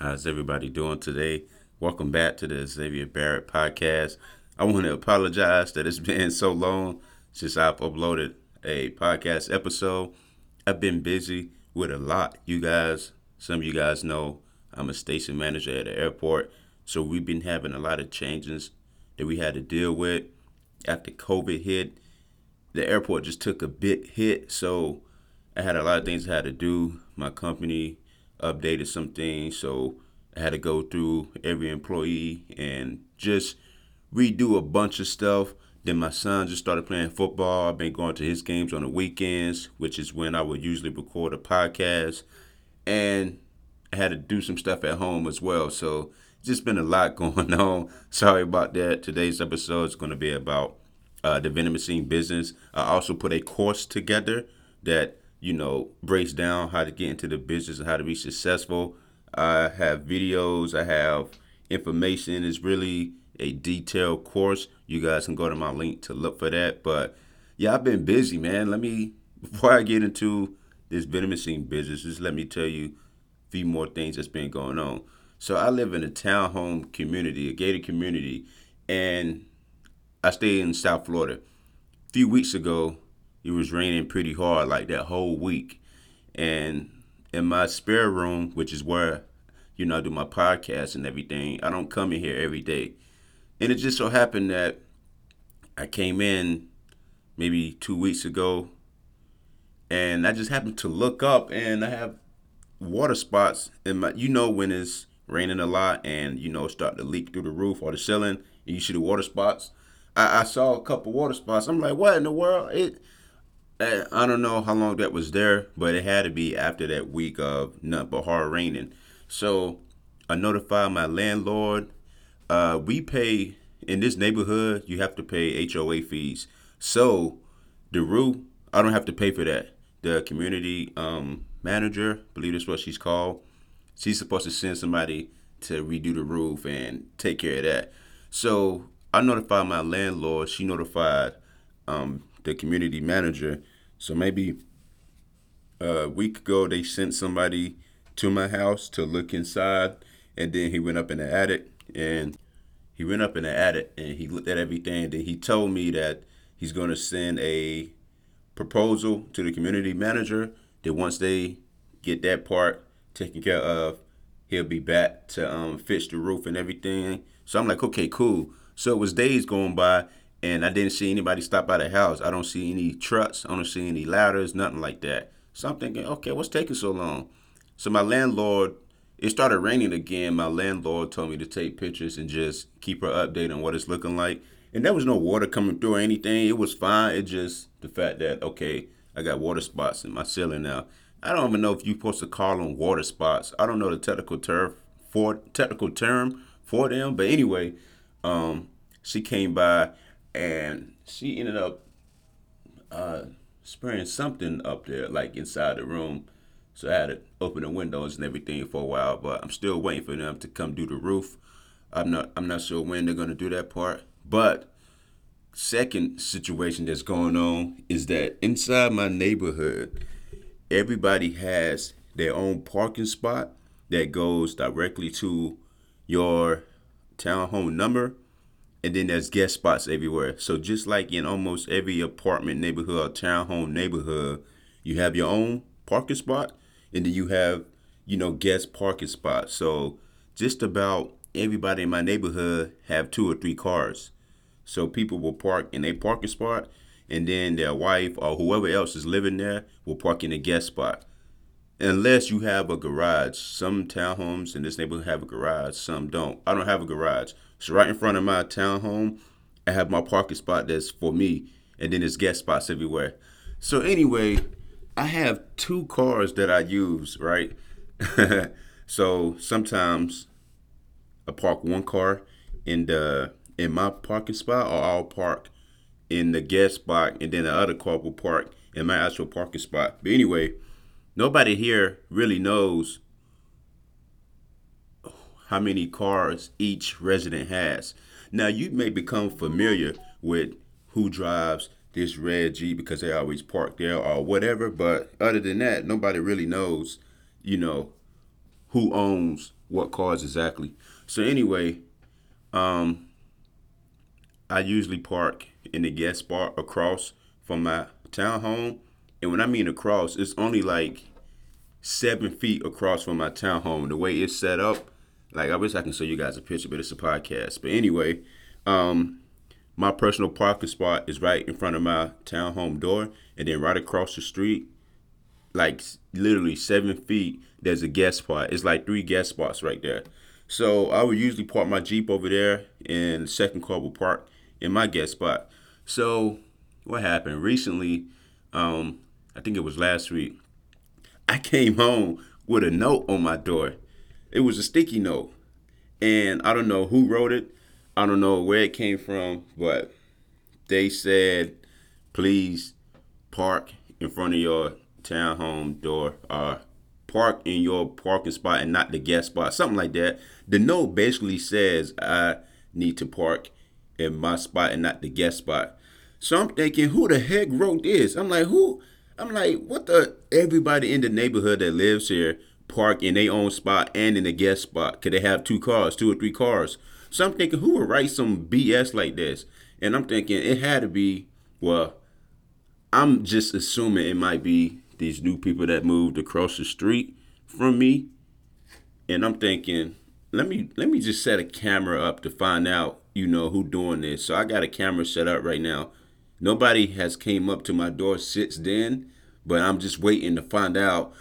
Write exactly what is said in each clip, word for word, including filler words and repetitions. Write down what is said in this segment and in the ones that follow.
How's everybody doing today? Welcome back to the Xavier Barrett podcast. I want to apologize that it's been so long since I've uploaded a podcast episode. I've been busy with a lot, you guys. Some of you guys know I'm a station manager at the airport, so we've been having a lot of changes that we had to deal with. After COVID hit, the airport just took a big hit, so I had a lot of things I had to do. My company updated some things, so I had to go through every employee and just redo a bunch of stuff. Then my son just started playing football. I've been going to his games on the weekends, which is when I would usually record a podcast. And I had to do some stuff at home as well, so it's just been a lot going on. Sorry about that. Today's episode is going to be about uh, the vending machine business. I also put a course together that you know, breaks down how to get into the business and how to be successful. I have videos, I have information. It's really a detailed course. You guys can go to my link to look for that. But yeah, I've been busy, man. Let me, before I get into this vending machine business, just let me tell you a few more things that's been going on. So I live in a townhome community, a gated community, and I stay in South Florida. A few weeks ago, it was raining pretty hard, like that whole week. And in my spare room, which is where, you know, I do my podcast and everything, I don't come in here every day. And it just so happened that I came in maybe two weeks ago, and I just happened to look up, and I have water spots in my, you know, when it's raining a lot and, you know, start to leak through the roof or the ceiling, and you see the water spots. I, I saw a couple water spots. I'm like, what in the world? It. I don't know how long that was there, but it had to be after that week of nothing but hard raining. So I notified my landlord. Uh, we pay, in this neighborhood, you have to pay H O A fees. So the roof, I don't have to pay for that. The community um, manager, I believe that's what she's called, she's supposed to send somebody to redo the roof and take care of that. So I notified my landlord. She notified um, the community manager. So maybe a week ago, they sent somebody to my house to look inside, and then he went up in the attic, and he went up in the attic, and he looked at everything, and then he told me that he's going to send a proposal to the community manager, that once they get that part taken care of, he'll be back to um, fix the roof and everything. So I'm like, okay, cool. So it was days going by, and I didn't see anybody stop by the house. I don't see any trucks. I don't see any ladders, nothing like that. So I'm thinking, okay, what's taking so long? So my landlord, it started raining again. My landlord told me to take pictures and just keep her updated on what it's looking like. And there was no water coming through or anything. It was fine. It just the fact that, okay, I got water spots in my ceiling now. I don't even know if you're supposed to call them water spots. I don't know the technical term for, technical term for them. But anyway, um, she came by. And she ended up uh, spraying something up there, like inside the room. So I had to open the windows and everything for a while, but I'm still waiting for them to come do the roof. I'm not I'm not sure when they're going to do that part. But second situation that's going on is that inside my neighborhood, everybody has their own parking spot that goes directly to your townhome number. And then there's guest spots everywhere. So just like in almost every apartment neighborhood or townhome neighborhood, you have your own parking spot, and then you have, you know, guest parking spots. So just about everybody in my neighborhood have two or three cars. So people will park in a parking spot, and then their wife or whoever else is living there will park in a guest spot. Unless you have a garage. Some townhomes in this neighborhood have a garage, some don't. I don't have a garage. So right in front of my townhome, I have my parking spot that's for me, and then there's guest spots everywhere. So anyway, I have two cars that I use, right? So sometimes I park one car in the in my parking spot, or I'll park in the guest spot, and then the other car will park in my actual parking spot. But anyway, nobody here really knows how many cars each resident has. Now, you may become familiar with who drives this red Jeep because they always park there or whatever, but other than that, nobody really knows, you know, who owns what cars exactly. So anyway, um, I usually park in the guest spot across from my townhome. And when I mean across, it's only like seven feet across from my townhome. The way it's set up, like I wish I can show you guys a picture, but it's a podcast. But anyway, um, my personal parking spot is right in front of my townhome door. And then right across the street, like literally seven feet, there's a guest spot. It's like three guest spots right there. So I would usually park my Jeep over there and the second car will park in my guest spot. So what happened recently, um, I think it was last week, I came home with a note on my door. It was a sticky note. And I don't know who wrote it. I don't know where it came from, but they said, please park in front of your townhome door, or park in your parking spot and not the guest spot, something like that. The note basically says I need to park in my spot and not the guest spot. So I'm thinking, who the heck wrote this? I'm like, who? I'm like, what the? Everybody in the neighborhood that lives here park in their own spot and in the guest spot. Could they have two cars, two or three cars? So I'm thinking, who would write some B S like this? And I'm thinking it had to be, well, I'm just assuming it might be these new people that moved across the street from me. And I'm thinking, let me let me just set a camera up to find out, you know, who doing this. So I got a camera set up right now. Nobody has came up to my door since then, but I'm just waiting to find out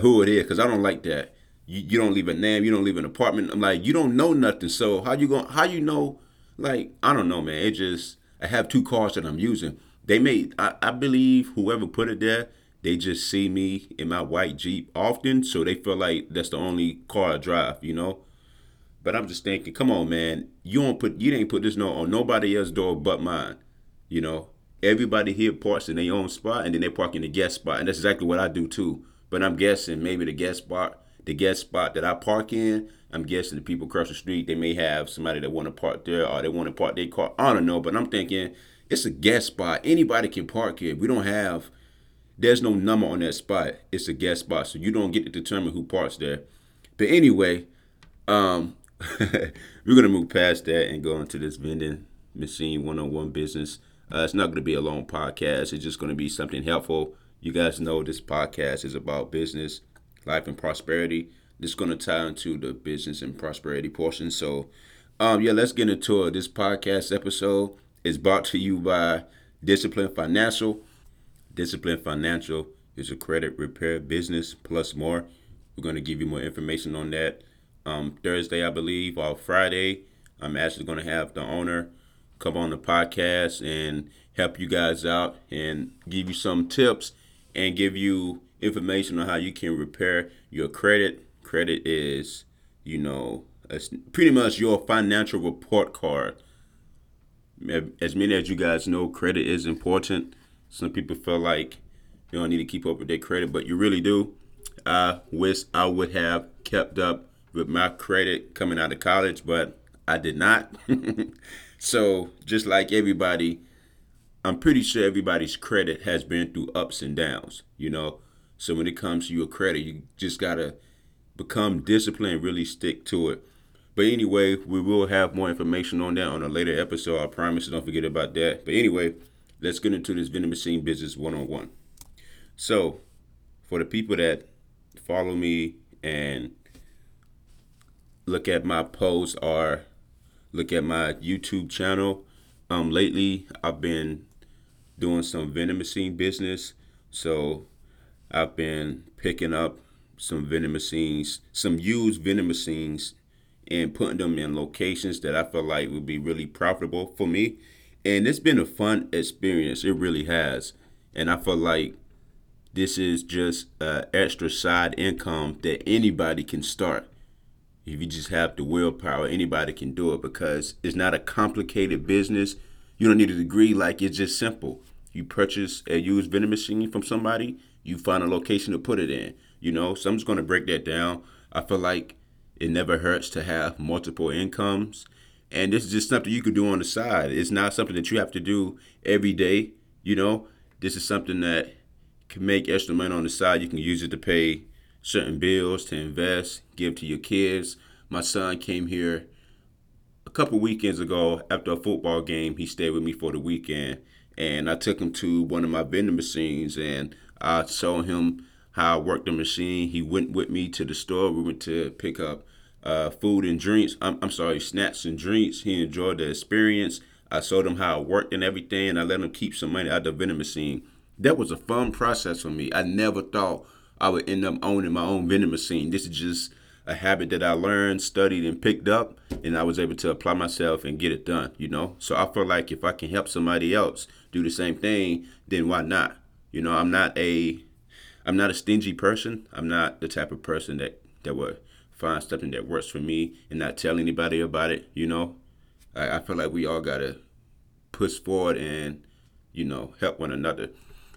who it is, because I don't like that. You, you don't leave a name, you don't leave an apartment. I'm like, you don't know nothing. So how you gonna, how you know? Like, I don't know, man. It just, I have two cars that I'm using. They may, I, I believe whoever put it there, they just see me in my white Jeep often, so they feel like that's the only car I drive, you know? But I'm just thinking, come on, man. You don't put, you didn't put this note on nobody else's door but mine. You know, everybody here parks in their own spot, and then they park in the guest spot. And that's exactly what I do, too. But I'm guessing maybe the guest spot, the guest spot that I park in, I'm guessing the people across the street, they may have somebody that want to park there, or they want to park their car. I don't know, but I'm thinking it's a guest spot. Anybody can park here. We don't have, there's no number on that spot. It's a guest spot, so you don't get to determine who parks there. But anyway, um, we're going to move past that and go into this vending machine one-on-one business. Uh, it's not going to be a long podcast. It's just going to be something helpful. You guys know this podcast is about business, life, and prosperity. This is going to tie into the business and prosperity portion. So, um, yeah, let's get into it. This podcast episode is brought to you by Discipline Financial. Discipline Financial is a credit repair business plus more. We're going to give you more information on that um, Thursday, I believe, or Friday. I'm actually going to have the owner come on the podcast and help you guys out and give you some tips and give you information on how you can repair your credit. Credit is, you know, it's pretty much your financial report card. As many as you guys know, credit is important. Some people feel like you don't need to keep up with their credit, but you really do. I wish I would have kept up with my credit coming out of college, but I did not. So just like everybody, I'm pretty sure everybody's credit has been through ups and downs, you know. So when it comes to your credit, you just got to become disciplined, really stick to it. But anyway, we will have more information on that on a later episode. I promise you, don't forget about that. But anyway, let's get into this vending machine business one-on-one. So for the people that follow me and look at my posts or look at my YouTube channel. Um, lately, I've been doing some vending machine business. So I've been picking up some vending machines, some used vending machines, and putting them in locations that I feel like would be really profitable for me. And it's been a fun experience. It really has. And I feel like this is just an extra side income that anybody can start. If you just have the willpower, anybody can do it because it's not a complicated business. You don't need a degree. Like, it's just simple. You purchase a used vending machine from somebody, you find a location to put it in, you know. So I'm just going to break that down. I feel like it never hurts to have multiple incomes. And this is just something you could do on the side. It's not something that you have to do every day, you know. This is something that can make extra money on the side. You can use it to pay certain bills to invest, give to your kids. My son came here a couple weekends ago after a football game. He stayed with me for the weekend, and I took him to one of my vending machines, and I showed him how I worked the machine. He went with me to the store. We went to pick up uh, food and drinks. I'm, I'm sorry, snacks and drinks. He enjoyed the experience. I showed him how it worked and everything, and I let him keep some money out of the vending machine. That was a fun process for me. I never thought I would end up owning my own vending machine. This is just a habit that I learned, studied, and picked up, and I was able to apply myself and get it done, you know? So I feel like if I can help somebody else do the same thing, then why not? You know, I'm not a I'm not a stingy person. I'm not the type of person that, that would find something that works for me and not tell anybody about it, you know? I, I feel like we all got to push forward and, you know, help one another.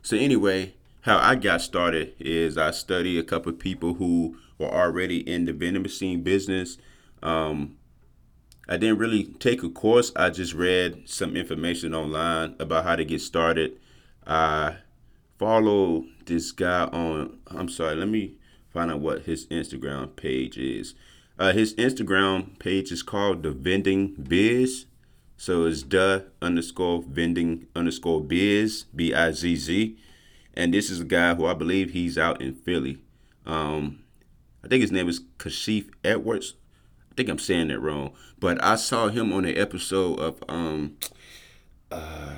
So anyway, how I got started is I studied a couple of people who were already in the vending machine business. Um, I didn't really take a course. I just read some information online about how to get started. I follow this guy on, I'm sorry, let me find out what his Instagram page is. Uh, his Instagram page is called The Vending Biz. So it's the underscore vending underscore biz, B I Z Z. And this is a guy who I believe he's out in Philly. Um, I think his name is Kashif Edwards. I think I'm saying that wrong. But I saw him on an episode of um, uh,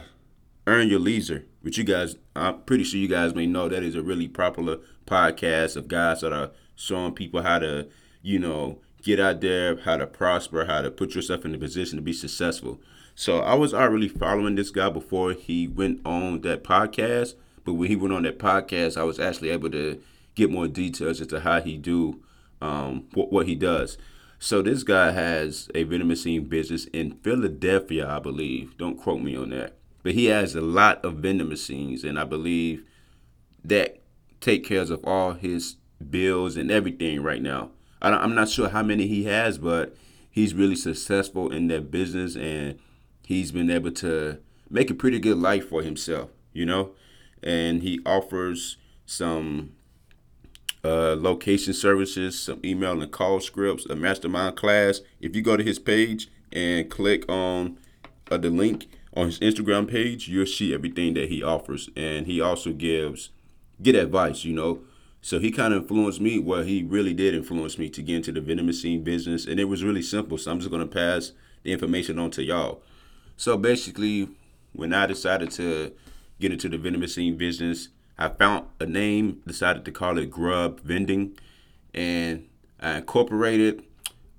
Earn Your Leisure, which you guys, I'm pretty sure you guys may know, that is a really popular podcast of guys that are showing people how to, you know, get out there, how to prosper, how to put yourself in a position to be successful. So I was already following this guy before he went on that podcast. But when he went on that podcast, I was actually able to get more details as to how he do, um, what, what he does. So this guy has a vending machine business in Philadelphia, I believe. Don't quote me on that. But he has a lot of vending machines, and I believe that take care of all his bills and everything right now. I don't, I'm not sure how many he has, but he's really successful in that business, and he's been able to make a pretty good life for himself, you know? And he offers some uh, location services, some email and call scripts, a mastermind class. If you go to his page and click on uh, the link on his Instagram page, you'll see everything that he offers. And he also gives good advice, you know. So he kind of influenced me. Well, he really did influence me to get into the vending machine business. And it was really simple. So I'm just going to pass the information on to y'all. So basically, when I decided to get into the vending machine business, I found a name, decided to call it Grub Vending, and I incorporated.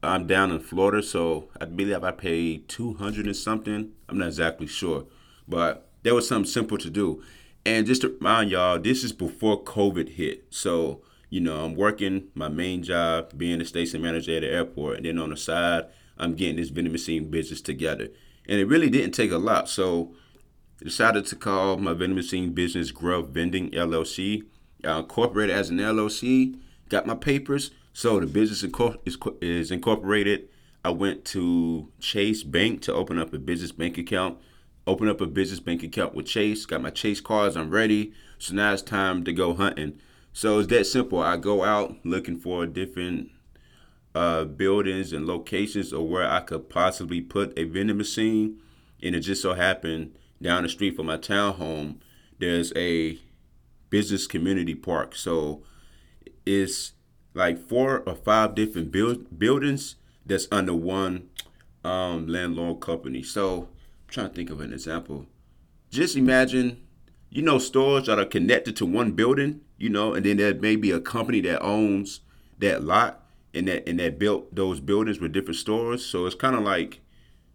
I'm down in Florida, so I believe I paid two hundred and something. I'm not exactly sure, but that was something simple to do. And just to remind y'all, this is before COVID hit. So, you know, I'm working my main job, being the station manager at the airport, and then on the side, I'm getting this vending machine business together. And it really didn't take a lot, so decided to call my vending machine business Grub Vending L L C. I incorporated as an L L C, got my papers, so the business is incorporated. I went to Chase Bank to open up a business bank account. Open up a business bank account with Chase. Got my Chase cards. I'm ready. So now it's time to go hunting. So it's that simple. I go out looking for different uh, buildings and locations or where I could possibly put a vending machine, and it just so happened down the street from my townhome, there's a business community park. So it's like four or five different build, buildings that's under one um, landlord company. So I'm trying to think of an example. Just imagine, you know, stores that are connected to one building, you know, and then there may be a company that owns that lot and that and that built those buildings with different stores. So it's kind of like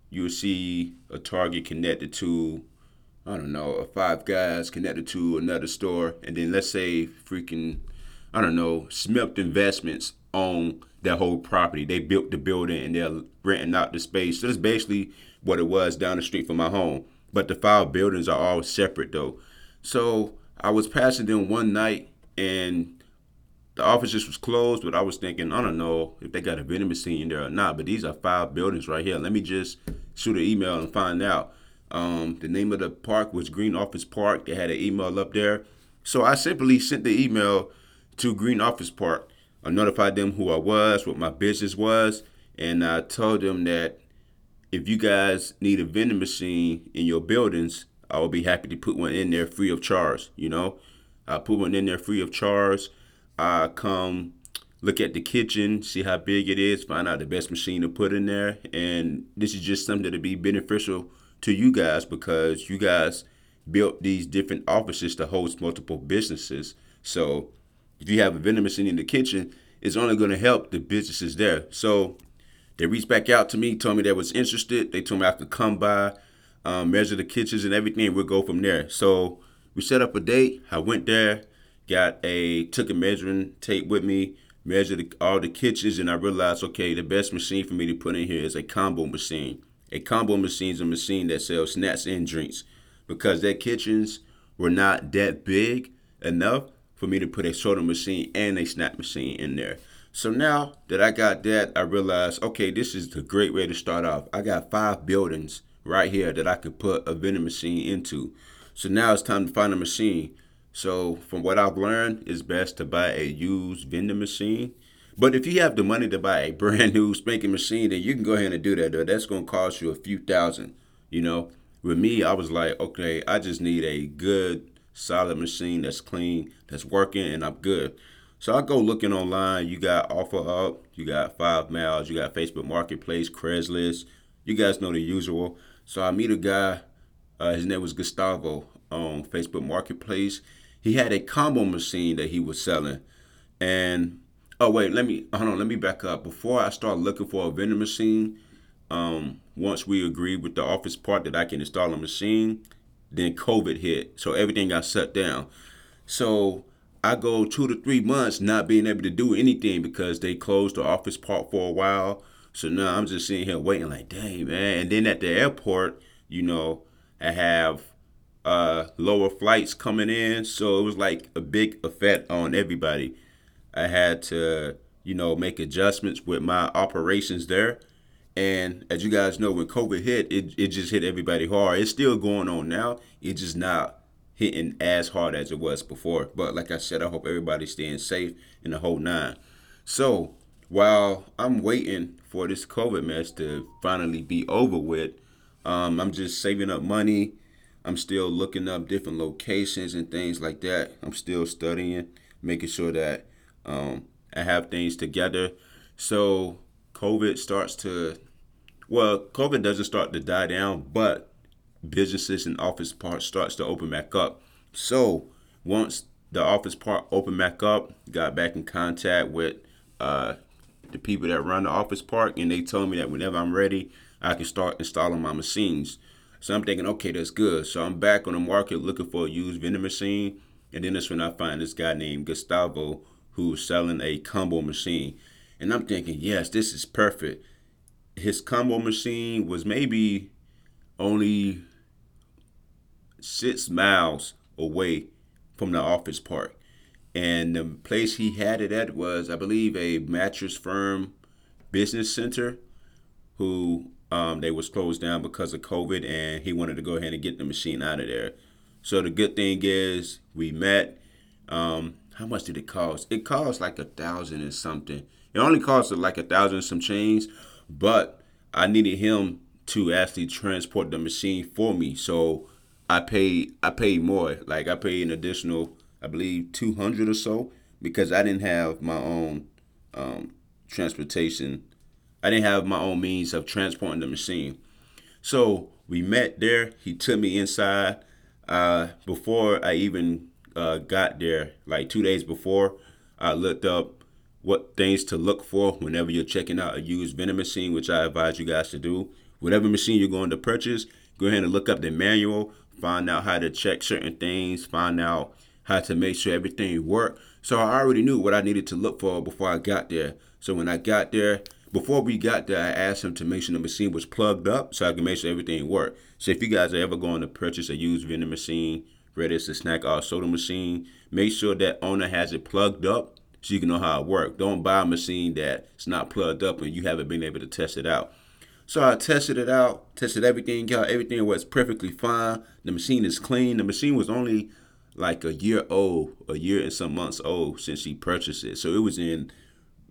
you'll see a Target connected to, I don't know, a Five Guys connected to another store. And then let's say freaking, I don't know, Smith Investments own that whole property. They built the building and they're renting out the space. So that's basically what it was down the street from my home. But the five buildings are all separate though. So I was passing them one night and the office just was closed, but I was thinking, I don't know if they got a vending machine in there or not, but these are five buildings right here. Let me just shoot an email and find out. Um, the name of the park was Green Office Park. They had an email up there. So I simply sent the email to Green Office Park. I notified them who I was, what my business was, and I told them that if you guys need a vending machine in your buildings, I will be happy to put one in there free of charge. You know, I put one in there free of charge. I come look at the kitchen, see how big it is, find out the best machine to put in there. And this is just something that'll be beneficial to you guys because you guys built these different offices to host multiple businesses. So if you have a vending machine in the kitchen, it's only going to help the businesses there. So they reached back out to me, told me they was interested. They told me I could come by, um, measure the kitchens and everything. We'll go from there. So we set up a date. I went there, got a took a measuring tape with me, measured the, all the kitchens, and I realized, okay, the best machine for me to put in here is a combo machine. A combo machine is a machine that sells snacks and drinks because their kitchens were not that big enough for me to put a soda machine and a snack machine in there. So now that I got that, I realized, okay, this is the great way to start off. I got five buildings right here that I could put a vending machine into. So now it's time to find a machine. So from what I've learned, it's best to buy a used vending machine. But if you have the money to buy a brand new spanking machine, then you can go ahead and do that, though. That's going to cost you a few thousand, you know. With me, I was like, okay, I just need a good, solid machine that's clean, that's working, and I'm good. So I go looking online. You got OfferUp, you got Five Miles, you got Facebook Marketplace, Craigslist. You guys know the usual. So I meet a guy. Uh, his name was Gustavo on Facebook Marketplace. He had a combo machine that he was selling. And oh wait, let me hold on. Let me back up. Before I start looking for a vending machine, um, once we agreed with the office part that I can install a machine, then COVID hit, so everything got shut down. So I go two to three months not being able to do anything because they closed the office park for a while. So now I'm just sitting here waiting like, dang, man. And then at the airport, you know, I have uh, lower flights coming in. So it was like a big effect on everybody. I had to, you know, make adjustments with my operations there. And as you guys know, when COVID hit, it, it just hit everybody hard. It's still going on now. It's just not hitting as hard as it was before. But like I said, I hope everybody's staying safe in the whole nine. So while I'm waiting for this COVID mess to finally be over with, um, I'm just saving up money. I'm still looking up different locations and things like that. I'm still studying, making sure that um, I have things together. So COVID starts to, well, COVID doesn't start to die down, but businesses and office park starts to open back up. So once the office park opened back up, got back in contact with uh, the people that run the office park, and they told me that whenever I'm ready, I can start installing my machines. So I'm thinking, okay, that's good. So I'm back on the market looking for a used vending machine, and then that's when I find this guy named Gustavo who's selling a combo machine, and I'm thinking, yes, this is perfect. His combo machine was maybe only six miles away from the office park. And the place he had it at was, I believe, a mattress firm business center who um, they was closed down because of COVID, and he wanted to go ahead and get the machine out of there. So the good thing is we met. Um, how much did it cost? It cost like a thousand and something. It only cost like a thousand and some change, but I needed him to actually transport the machine for me. So I paid I paid more. Like I paid an additional, I believe, two hundred or so because I didn't have my own um, transportation. I didn't have my own means of transporting the machine. So we met there. He took me inside. Uh, before I even uh, got there, like two days before, I looked up what things to look for whenever you're checking out a used vending machine, which I advise you guys to do. Whatever machine you're going to purchase, go ahead and look up the manual, find out how to check certain things, find out how to make sure everything worked. So I already knew what I needed to look for before I got there. So when I got there, before we got there, I asked him to make sure the machine was plugged up so I could make sure everything worked. So if you guys are ever going to purchase a used vending machine, whether it's a snack or a soda machine, make sure that owner has it plugged up so you can know how it works. Don't buy a machine that's not plugged up and you haven't been able to test it out. So I tested it out, tested everything out. Everything was perfectly fine. The machine is clean. The machine was only like a year old, a year and some months old since he purchased it. So it was in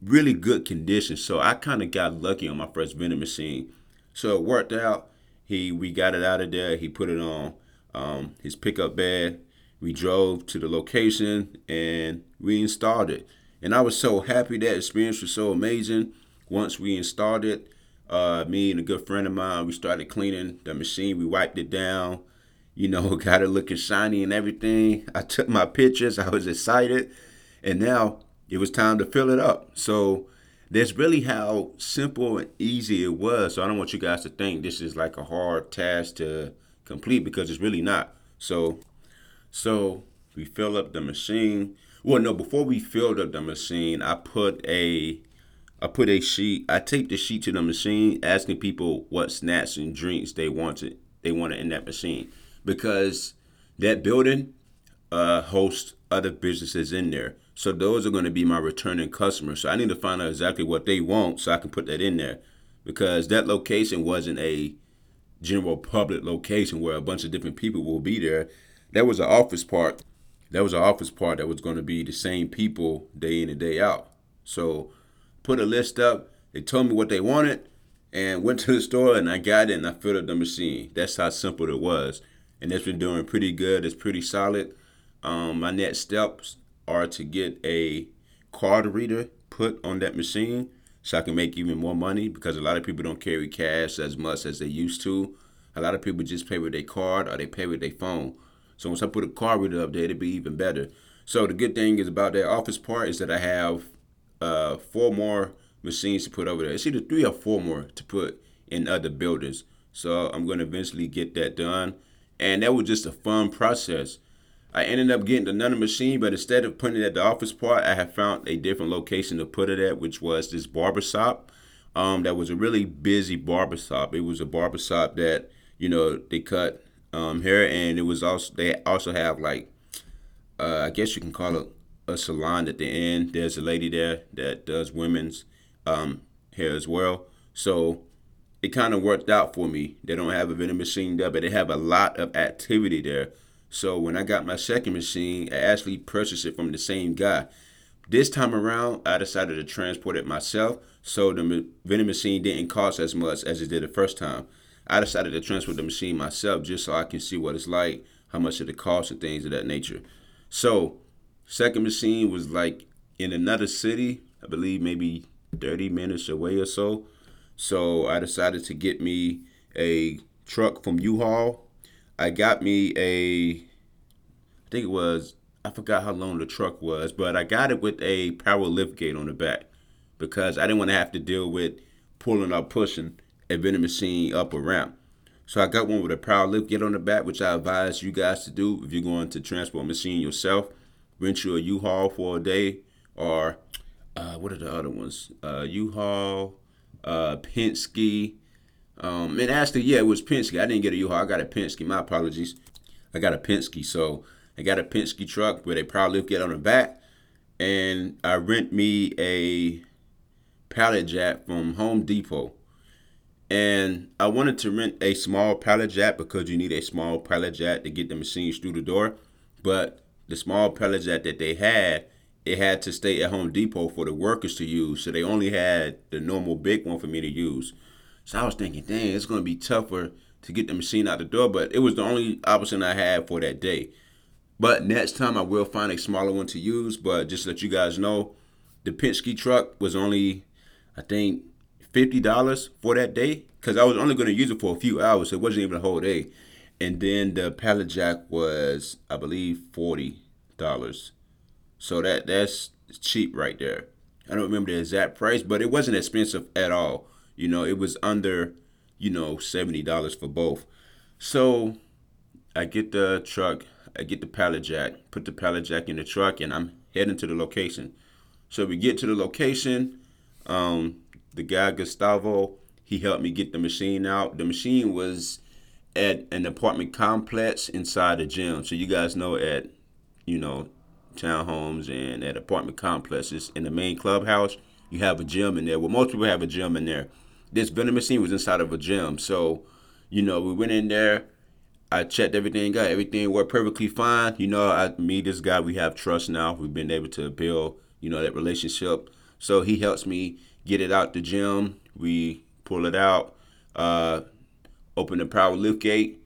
really good condition. So I kind of got lucky on my first vending machine. So it worked out. He we got it out of there. He put it on um, his pickup bed. We drove to the location and we installed it. And I was so happy. That experience was so amazing. Once we installed it, uh, me and a good friend of mine, we started cleaning the machine. We wiped it down, you know, got it looking shiny and everything. I took my pictures. I was excited. And now it was time to fill it up. So that's really how simple and easy it was. So I don't want you guys to think this is like a hard task to complete, because it's really not. So, so we fill up the machine. Well, no, before we filled up the machine, I put a, I put a sheet. I taped the sheet to the machine, asking people what snacks and drinks they wanted. They wanted in that machine, because that building uh, hosts other businesses in there. So those are going to be my returning customers. So I need to find out exactly what they want so I can put that in there, because that location wasn't a general public location where a bunch of different people will be there. That was an office park. That was an office park that was going to be the same people day in and day out. So put a list up. They told me what they wanted and went to the store, and I got it and I filled up the machine. That's how simple it was. And it's been doing pretty good. It's pretty solid. Um, my next steps are to get a card reader put on that machine so I can make even more money, because a lot of people don't carry cash as much as they used to. A lot of people just pay with their card or they pay with their phone. So once I put a card reader up there, it'd be even better. So the good thing is about that office part is that I have uh, four more machines to put over there. It's either three or four more to put in other buildings. So I'm going to eventually get that done. And that was just a fun process. I ended up getting another machine, but instead of putting it at the office part, I have found a different location to put it at, which was this barbershop. Um, that was a really busy barbershop. It was a barbershop that, you know, they cut um, hair, and it was also, they also have like, uh, I guess you can call it a salon at the end. There's a lady there that does women's um, hair as well. So it kind of worked out for me. They don't have a vending machine there, but they have a lot of activity there. So when I got my second machine, I actually purchased it from the same guy. This time around, I decided to transport it myself, so the vending machine didn't cost as much as it did the first time. I decided to transport the machine myself just so I can see what it's like, how much it costs, and things of that nature. So second machine was like in another city, I believe maybe thirty minutes away or so. So I decided to get me a truck from U-Haul. I got me a, I think it was, I forgot how long the truck was, but I got it with a power lift gate on the back, because I didn't want to have to deal with pulling or pushing a vending machine up a ramp. So I got one with a power lift gate on the back, which I advise you guys to do if you're going to transport a machine yourself. Rent you a U-Haul for a day, or uh, what are the other ones? Uh, U-Haul, uh, Penske. Um, and actually, yeah, it was Penske. I didn't get a U-Haul. I got a Penske. My apologies. I got a Penske. So I got a Penske truck where they probably get on the back. And I rent me a pallet jack from Home Depot. And I wanted to rent a small pallet jack, because you need a small pallet jack to get the machines through the door. But the small pallet jack that they had, it had to stay at Home Depot for the workers to use. So they only had the normal big one for me to use. So I was thinking, dang, it's going to be tougher to get the machine out the door. But it was the only option I had for that day. But next time I will find a smaller one to use. But just to let you guys know, the Penske truck was only, I think, fifty dollars for that day, because I was only going to use it for a few hours. So it wasn't even a whole day. And then the pallet jack was, I believe, forty dollars. So that that's cheap right there. I don't remember the exact price, but it wasn't expensive at all. You know, it was under, you know, seventy dollars for both. So I get the truck, I get the pallet jack, put the pallet jack in the truck, and I'm heading to the location. So we get to the location. Um, the guy, Gustavo, he helped me get the machine out. The machine was at an apartment complex inside a gym. So you guys know at, you know, townhomes and at apartment complexes in the main clubhouse, you have a gym in there. Well, most people have a gym in there. This vending machine was inside of a gym. So, you know, we went in there. I checked everything out. Everything worked perfectly fine. You know, I, me, this guy, we have trust now. We've been able to build, you know, that relationship. So he helps me get it out the gym. We pull it out, uh, open the power lift gate,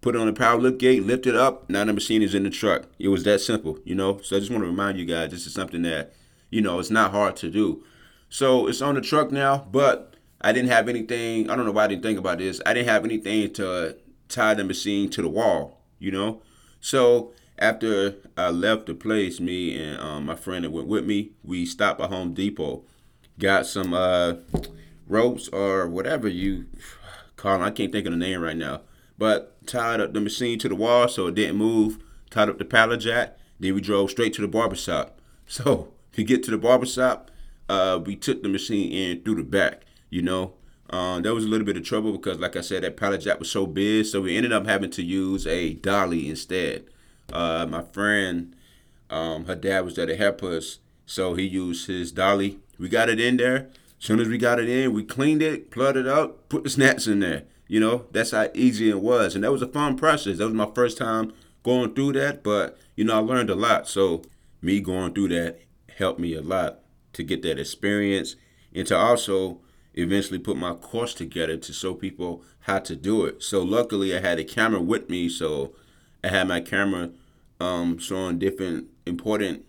put it on the power lift gate, lift it up. Now the machine is in the truck. It was that simple, you know. So I just want to remind you guys, this is something that, you know, it's not hard to do. So it's on the truck now, but I didn't have anything. I don't know why I didn't think about this. I didn't have anything to tie the machine to the wall, you know. So after I left the place, me and um, my friend that went with me, we stopped at Home Depot, got some uh, ropes or whatever you call them. I can't think of the name right now. But tied up the machine to the wall so it didn't move, tied up the pallet jack. Then we drove straight to the barbershop. So to get to the barbershop, uh, we took the machine in through the back, you know. Um, there was a little bit of trouble because, like I said, that pallet jack was so big, so we ended up having to use a dolly instead. Uh, my friend, um, her dad was there to help us, so he used his dolly. We got it in there. As soon as we got it in, we cleaned it, plugged it up, put the snaps in there. You know, that's how easy it was. And that was a fun process. That was my first time going through that, but, you know, I learned a lot. So me going through that helped me a lot to get that experience and to also eventually put my course together to show people how to do it. So luckily I had a camera with me, so I had my camera um, showing different important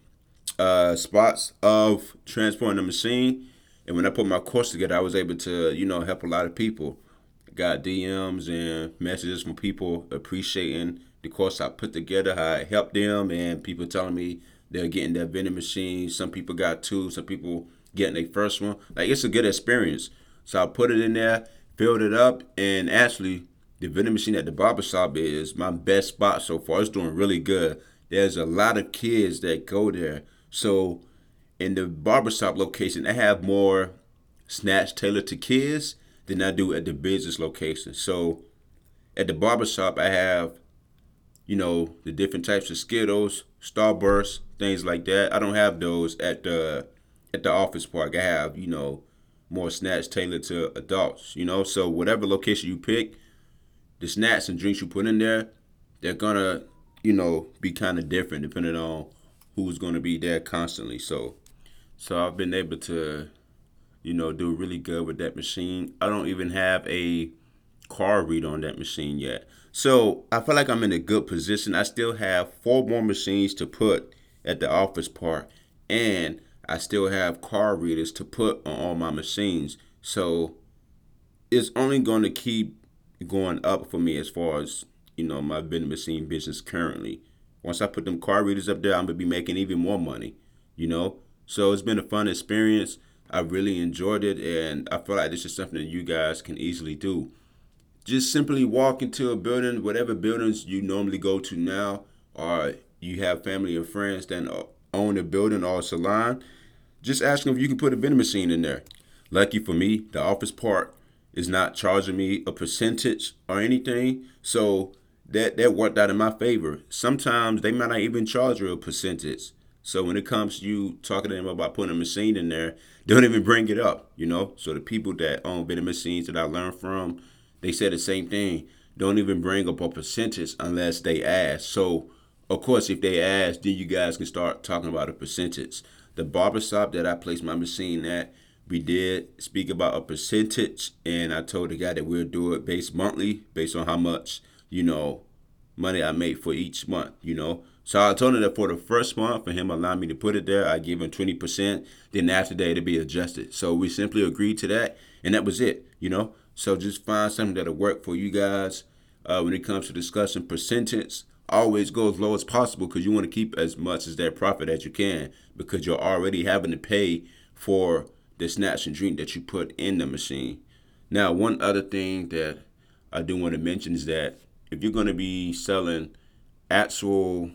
uh, spots of transporting the machine. And when I put my course together, I was able to, you know, help a lot of people. I got D Ms and messages from people appreciating the course I put together, how I helped them, and people telling me they're getting their vending machine. Some people got two, some people getting their first one. Like, it's a good experience. So I put it in there, filled it up, and actually, the vending machine at the barbershop is my best spot so far. It's doing really good. There's a lot of kids that go there. So in the barbershop location, I have more snacks tailored to kids than I do at the business location. So at the barbershop, I have, you know, the different types of Skittles, Starburst, things like that. I don't have those at the at the office park. I have, you know, more snacks tailored to adults, you know. So whatever location you pick, the snacks and drinks you put in there, they're gonna, you know, be kind of different depending on who's gonna be there constantly. So, so I've been able to, you know, do really good with that machine. I don't even have a card read on that machine yet. So I feel like I'm in a good position. I still have four more machines to put at the office park, and I still have card readers to put on all my machines. So it's only gonna keep going up for me as far as, you know, my vending machine business currently. Once I put them card readers up there, I'm gonna be making even more money, you know. So it's been a fun experience. I really enjoyed it, and I feel like this is something that you guys can easily do. Just simply walk into a building, whatever buildings you normally go to now, or you have family or friends that own a building or a salon, just ask them if you can put a vending machine in there. Lucky for me, the office park is not charging me a percentage or anything. So that, that worked out in my favor. Sometimes they might not even charge you a percentage. So when it comes to you talking to them about putting a machine in there, they don't even bring it up, you know. So the people that own vending machines that I learned from, they said the same thing. Don't even bring up a percentage unless they ask. So, of course, if they ask, then you guys can start talking about a percentage. The barbershop that I placed my machine at, we did speak about a percentage, and I told the guy that we'll do it based monthly, based on how much, you know, money I made for each month, you know. So I told him that for the first month, for him allowing me to put it there, I give him twenty percent. Then after that, it'll be adjusted. So we simply agreed to that, and that was it, you know. So just find something that'll work for you guys. Uh, when it comes to discussing percentage, always go as low as possible because you want to keep as much as that profit as you can because you're already having to pay for the snacks and drink that you put in the machine. Now, one other thing that I do want to mention is that if you're going to be selling actual,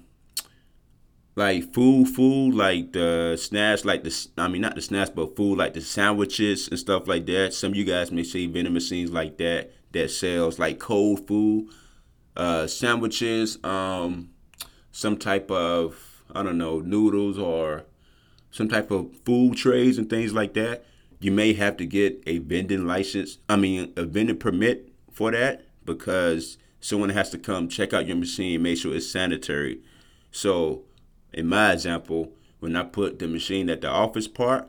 like, food, food, like the snacks, like the, I mean, not the snacks, but food, like the sandwiches and stuff like that. Some of you guys may see vending machines like that, that sells, like, cold food, uh, sandwiches, um, some type of, I don't know, noodles or some type of food trays and things like that. You may have to get a vending license, I mean, a vending permit for that because someone has to come check out your machine and make sure it's sanitary. So in my example, when I put the machine at the office park,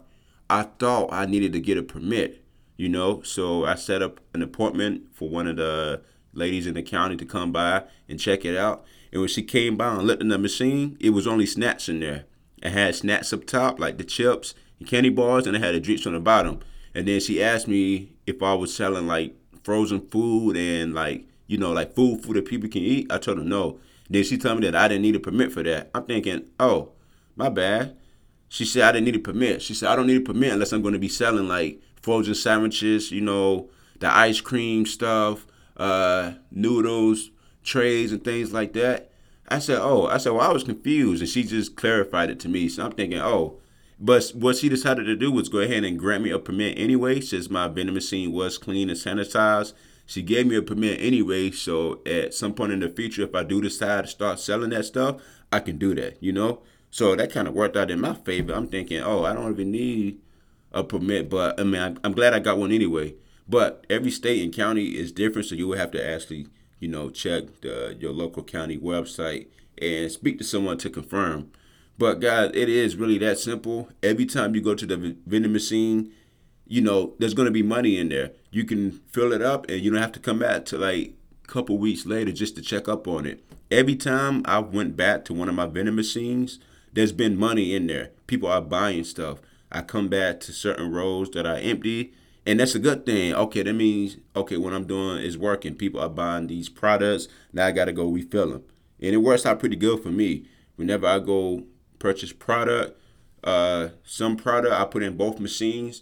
I thought I needed to get a permit, you know. So I set up an appointment for one of the ladies in the county to come by and check it out. And when she came by and looked in the machine, it was only snacks in there. It had snacks up top, like the chips and candy bars, and it had the drinks on the bottom. And then she asked me if I was selling like frozen food and like, you know, like food, food that people can eat. I told her no. Then she told me that I didn't need a permit for that. I'm thinking, oh, my bad. She said I didn't need a permit. She said I don't need a permit unless I'm going to be selling like frozen sandwiches, you know, the ice cream stuff, uh, noodles, trays and things like that. I said, oh, I said, well, I was confused. And she just clarified it to me. So I'm thinking, oh, but what she decided to do was go ahead and grant me a permit anyway, since my vending machine was clean and sanitized. She gave me a permit anyway. So at some point in the future, if I do decide to start selling that stuff, I can do that, you know. So that kind of worked out in my favor. I'm thinking, oh, I don't even need a permit, but I mean, I'm glad I got one anyway. But every state and county is different. So you will have to actually, you know, check the, your local county website and speak to someone to confirm. But guys, it is really that simple. Every time you go to the vending machine, you know, there's going to be money in there. You can fill it up and you don't have to come back to like a couple weeks later just to check up on it. Every time I went back to one of my vending machines, there's been money in there. People are buying stuff. I come back to certain rows that are empty, and that's a good thing. Okay, that means, okay, what I'm doing is working. People are buying these products. Now I got to go refill them. And it works out pretty good for me. Whenever I go purchase product, uh, some product, I put in both machines.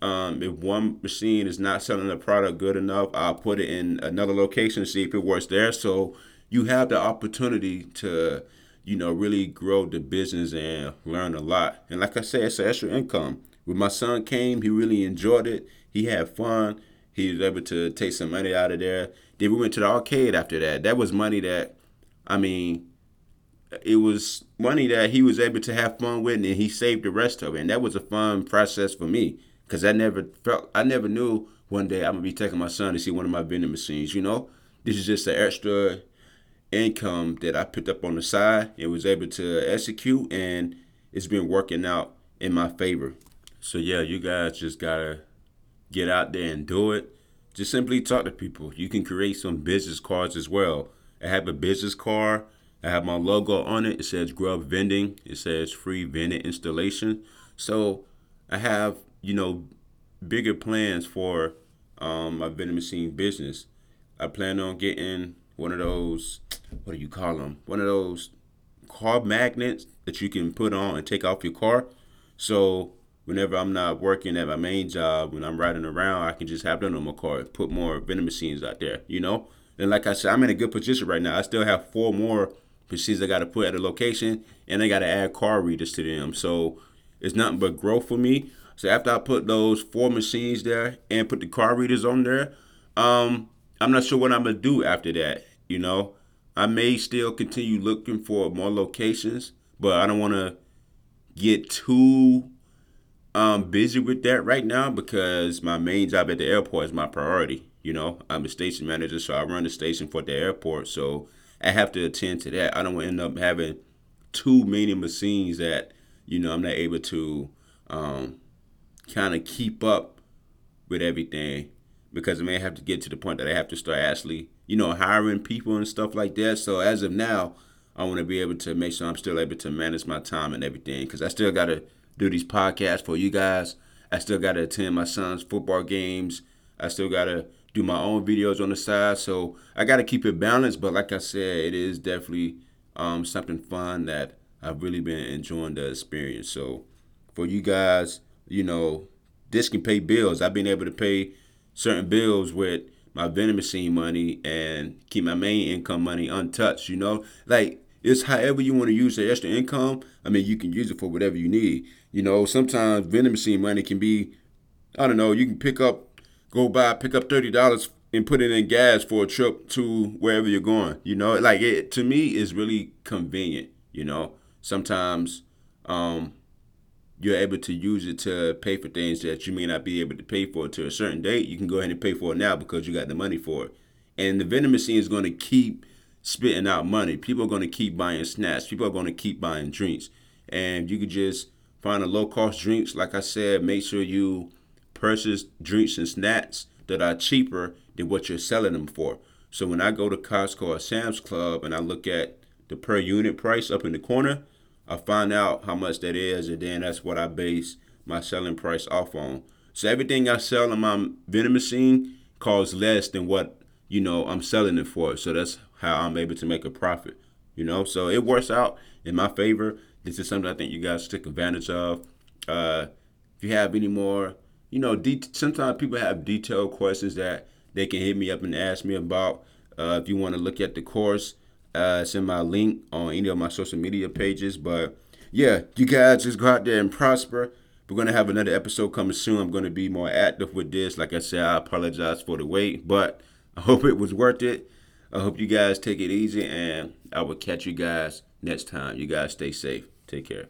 Um, if one machine is not selling the product good enough, I'll put it in another location to see if it works there. So you have the opportunity to, you know, really grow the business and learn a lot. And like I said, it's an extra income. When my son came, he really enjoyed it. He had fun. He was able to take some money out of there. Then we went to the arcade after that. That was money that, I mean, it was money that he was able to have fun with, and he saved the rest of it. And that was a fun process for me. Because I never felt, I never knew one day I'm going to be taking my son to see one of my vending machines, you know. This is just an extra income that I picked up on the side and was able to execute, and it's been working out in my favor. So, yeah, you guys just got to get out there and do it. Just simply talk to people. You can create some business cards as well. I have a business card. I have my logo on it. It says Grub Vending. It says free vending installation. So I have, you know, bigger plans for um, my vending machine business. I plan on getting one of those, what do you call them? One of those car magnets that you can put on and take off your car. So whenever I'm not working at my main job, when I'm riding around, I can just have them on my car and put more vending machines out there, you know? And like I said, I'm in a good position right now. I still have four more machines I got to put at a location, and I got to add car readers to them. So it's nothing but growth for me. So after I put those four machines there and put the car readers on there, um, I'm not sure what I'm going to do after that. You know, I may still continue looking for more locations, but I don't want to get too um, busy with that right now because my main job at the airport is my priority. You know, I'm a station manager, so I run the station for the airport. So I have to attend to that. I don't want to end up having too many machines that, you know, I'm not able to um kind of keep up with everything, because I may have to get to the point that I have to start actually, you know, hiring people and stuff like that. So as of now, I want to be able to make sure I'm still able to manage my time and everything, because I still got to do these podcasts for you guys. I still got to attend my son's football games. I still got to do my own videos on the side. So I got to keep it balanced. But like I said, it is definitely um, something fun that I've really been enjoying the experience. So for you guys, you know, this can pay bills. I've been able to pay certain bills with my vending machine money and keep my main income money untouched, you know. Like, it's however you want to use the extra income. I mean, you can use it for whatever you need. You know, sometimes vending machine money can be, I don't know, you can pick up, go buy, pick up thirty dollars and put it in gas for a trip to wherever you're going. You know, like, it to me is really convenient, you know. Sometimes, um... you're able to use it to pay for things that you may not be able to pay for to a certain date. You can go ahead and pay for it now because you got the money for it. And the vending machine is going to keep spitting out money. People are going to keep buying snacks. People are going to keep buying drinks. And you could just finding low-cost drinks. Like I said, make sure you purchase drinks and snacks that are cheaper than what you're selling them for. So when I go to Costco or Sam's Club and I look at the per unit price up in the corner, I find out how much that is, and then that's what I base my selling price off on. So everything I sell in my vending machine costs less than what, you know, I'm selling it for. So that's how I'm able to make a profit, you know. So it works out in my favor. This is something I think you guys should take advantage of. Uh, if you have any more, you know, de- sometimes people have detailed questions that they can hit me up and ask me about. Uh, if you want to look at the course, Uh, send my link on any of my social media pages. But yeah, you guys just go out there and prosper. We're going to have another episode coming soon. I'm going to be more active with this. Like I said, I apologize for the wait, but I hope it was worth it. I hope you guys take it easy, and I will catch you guys next time. You guys stay safe. Take care.